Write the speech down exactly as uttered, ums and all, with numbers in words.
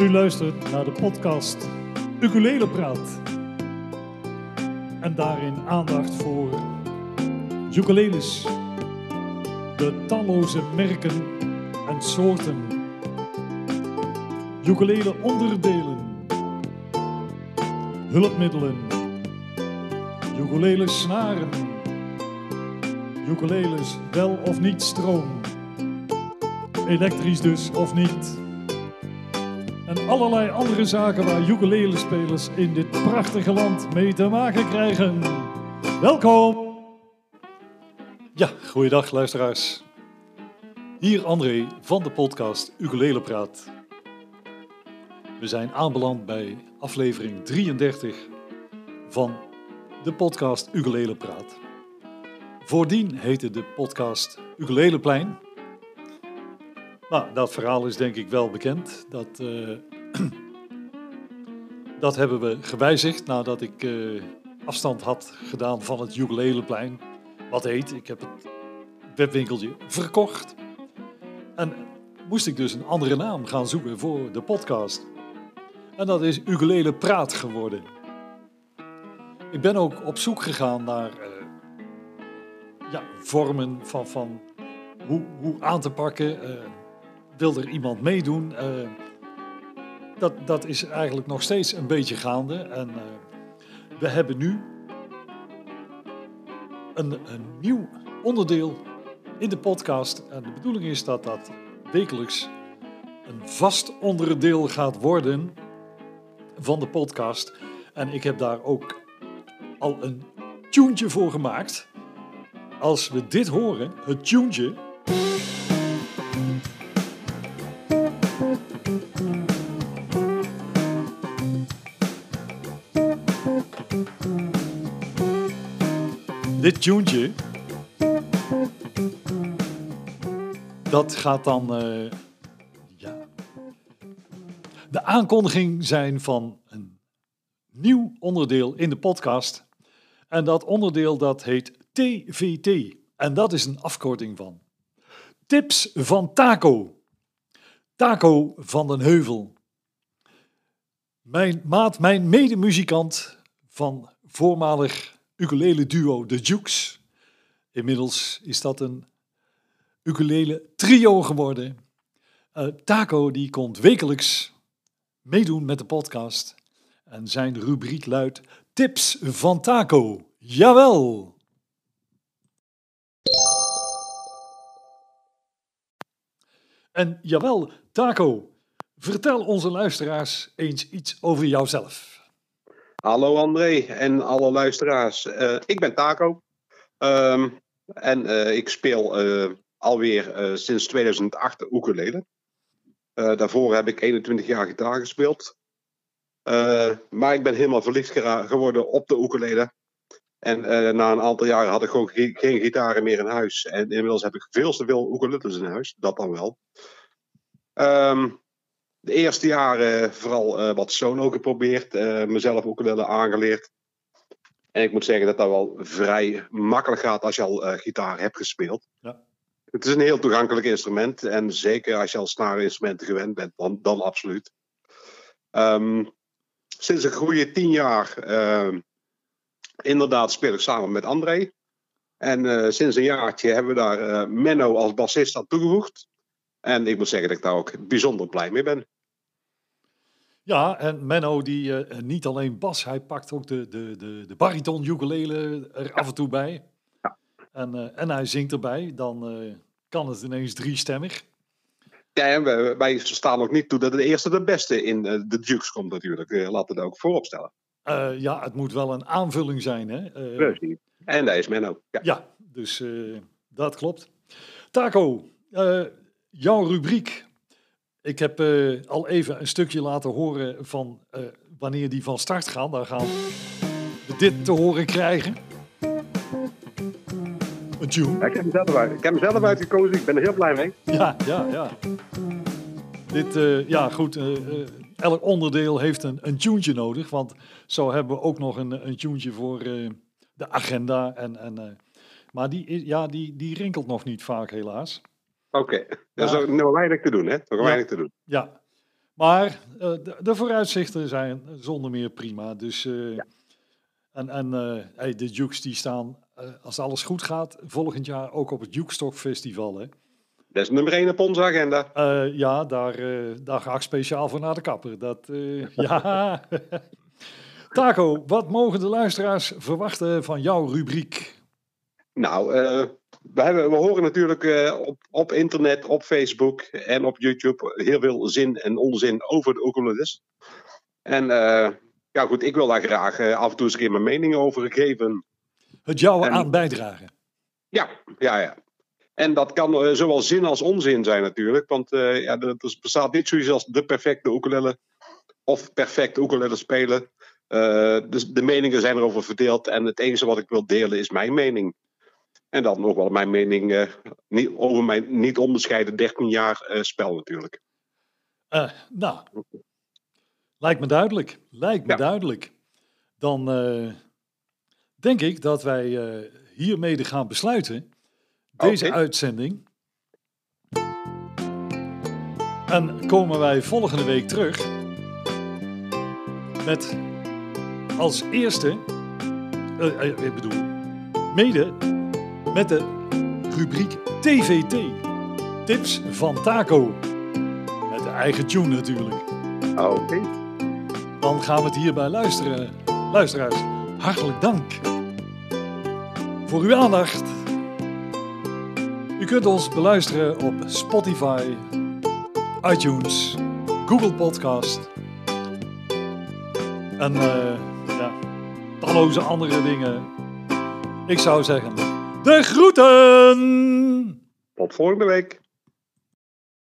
U luistert naar de podcast Ukulelepraat. En daarin aandacht voor ukuleles, de talloze merken en soorten, ukulele onderdelen, hulpmiddelen, ukulele snaren, ukuleles wel of niet stroom, elektrisch dus of niet. En allerlei andere zaken waar ukulelespelers in dit prachtige land mee te maken krijgen. Welkom! Ja, goeiedag luisteraars. Hier André van de podcast Ukulelepraat. We zijn aanbeland bij aflevering drieëndertig van de podcast Ukulelepraat. Voordien heette de podcast Ukuleleplein. Nou, dat verhaal is denk ik wel bekend. Dat, uh, dat hebben we gewijzigd nadat ik uh, afstand had gedaan van het Ukuleleplein. Wat heet, ik heb het webwinkeltje verkocht. En moest ik dus een andere naam gaan zoeken voor de podcast. En dat is Ukulelepraat geworden. Ik ben ook op zoek gegaan naar uh, ja, vormen van, van hoe, hoe aan te pakken... Uh, Wil er iemand meedoen? Uh, dat, dat is eigenlijk nog steeds een beetje gaande. En uh, we hebben nu een, een nieuw onderdeel in de podcast. En de bedoeling is dat dat wekelijks een vast onderdeel gaat worden van de podcast. En ik heb daar ook al een tuentje voor gemaakt. Als we dit horen, het tuentje... Dit tuentje, dat gaat dan uh, ja, de aankondiging zijn van een nieuw onderdeel in de podcast. En dat onderdeel dat heet T V T. En dat is een afkorting van Tips van Taco. Taco van den Heuvel. Mijn maat, mijn medemuzikant van voormalig... ukulele duo de Jukes. Inmiddels is dat een ukulele trio geworden. Uh, Taco die komt wekelijks meedoen met de podcast. En zijn rubriek luidt Tips van Taco. Jawel! En jawel, Taco, vertel onze luisteraars eens iets over jouzelf. Hallo André en alle luisteraars. Uh, ik ben Taco um, en uh, ik speel uh, alweer uh, sinds tweeduizend acht de ukulele. Uh, daarvoor heb ik eenentwintig jaar gitaar gespeeld. Uh, maar ik ben helemaal verliefd gera- geworden op de ukulele. En uh, na een aantal jaren had ik gewoon ge- geen gitaren meer in huis. En inmiddels heb ik veel te veel ukuleles in huis, dat dan wel. Um, De eerste jaren vooral uh, wat solo geprobeerd, uh, mezelf ukulele aangeleerd. En ik moet zeggen dat dat wel vrij makkelijk gaat als je al uh, gitaar hebt gespeeld. Ja. Het is een heel toegankelijk instrument en zeker als je al snareninstrumenten gewend bent, dan, dan absoluut. Um, sinds een goede tien jaar uh, inderdaad speel ik samen met André. En uh, sinds een jaartje hebben we daar uh, Menno als bassist aan toegevoegd. En ik moet zeggen dat ik daar ook bijzonder blij mee ben. Ja, en Menno die uh, niet alleen bas, hij pakt ook de, de, de, de bariton ukulele er ja. af en toe bij. Ja. En, uh, en hij zingt erbij, dan uh, kan het ineens driestemmig. Ja, en wij, wij staan ook niet toe dat de eerste de beste in uh, de Jukes komt natuurlijk. Uh, laten we dat ook vooropstellen. Uh, ja, het moet wel een aanvulling zijn, hè? Uh, Precies. En daar is Menno. Ja, ja dus uh, dat klopt. Taco... Uh, Jouw rubriek. Ik heb uh, al even een stukje laten horen van uh, wanneer die van start gaan. Daar gaan we dit te horen krijgen. Een tune. Ja, ik heb hem zelf uit. Ik heb hem zelf uitgekozen. Ik ben er heel blij mee. Ja, ja, ja. Dit, uh, ja goed. Uh, uh, elk onderdeel heeft een, een tunetje nodig. Want zo hebben we ook nog een, een tunetje voor uh, de agenda. En, en, uh, maar die, ja, die, die rinkelt nog niet vaak helaas. Oké, okay. Dat is nog weinig te doen, hè? Nog weinig te doen. Ja, Maar uh, de, de vooruitzichten zijn zonder meer prima. Dus, uh, ja. En, en uh, hey, de Jukes die staan, uh, als alles goed gaat, volgend jaar ook op het Jukstock Festival. Hè? Dat is nummer één op onze agenda. Uh, ja, daar, uh, daar ga ik speciaal voor naar de kapper. Dat, uh, ja. Taco, wat mogen de luisteraars verwachten van jouw rubriek? Nou, uh, we, hebben, we horen natuurlijk uh, op, op internet, op Facebook en op YouTube heel veel zin en onzin over de ukuleles. En uh, ja goed, ik wil daar graag uh, af en toe eens een keer mijn mening over geven. Het jouwe en, aan bijdragen. Ja, ja, ja. En dat kan uh, zowel zin als onzin zijn natuurlijk. Want uh, ja, er bestaat niet zoiets als de perfecte ukulele of perfect ukulele spelen. Uh, dus de meningen zijn erover verdeeld. En het enige wat ik wil delen is mijn mening. En dan nog wel mijn mening uh, niet, over mijn niet onbescheiden dertien jaar uh, spel natuurlijk. Uh, nou, lijkt me duidelijk. Lijkt me ja. duidelijk. Dan uh, denk ik dat wij uh, hiermede gaan besluiten. Deze okay. uitzending. En komen wij volgende week terug. Met als eerste, uh, uh, ik bedoel, mede met de rubriek T V T. Tips van Taco. Met de eigen tune natuurlijk. Oké. Okay. Dan gaan we het hierbij luisteren. Luisteraars, hartelijk dank voor uw aandacht. U kunt ons beluisteren op Spotify, iTunes, Google Podcast. En uh, ja, talloze andere dingen. Ik zou zeggen, de groeten! Tot volgende week.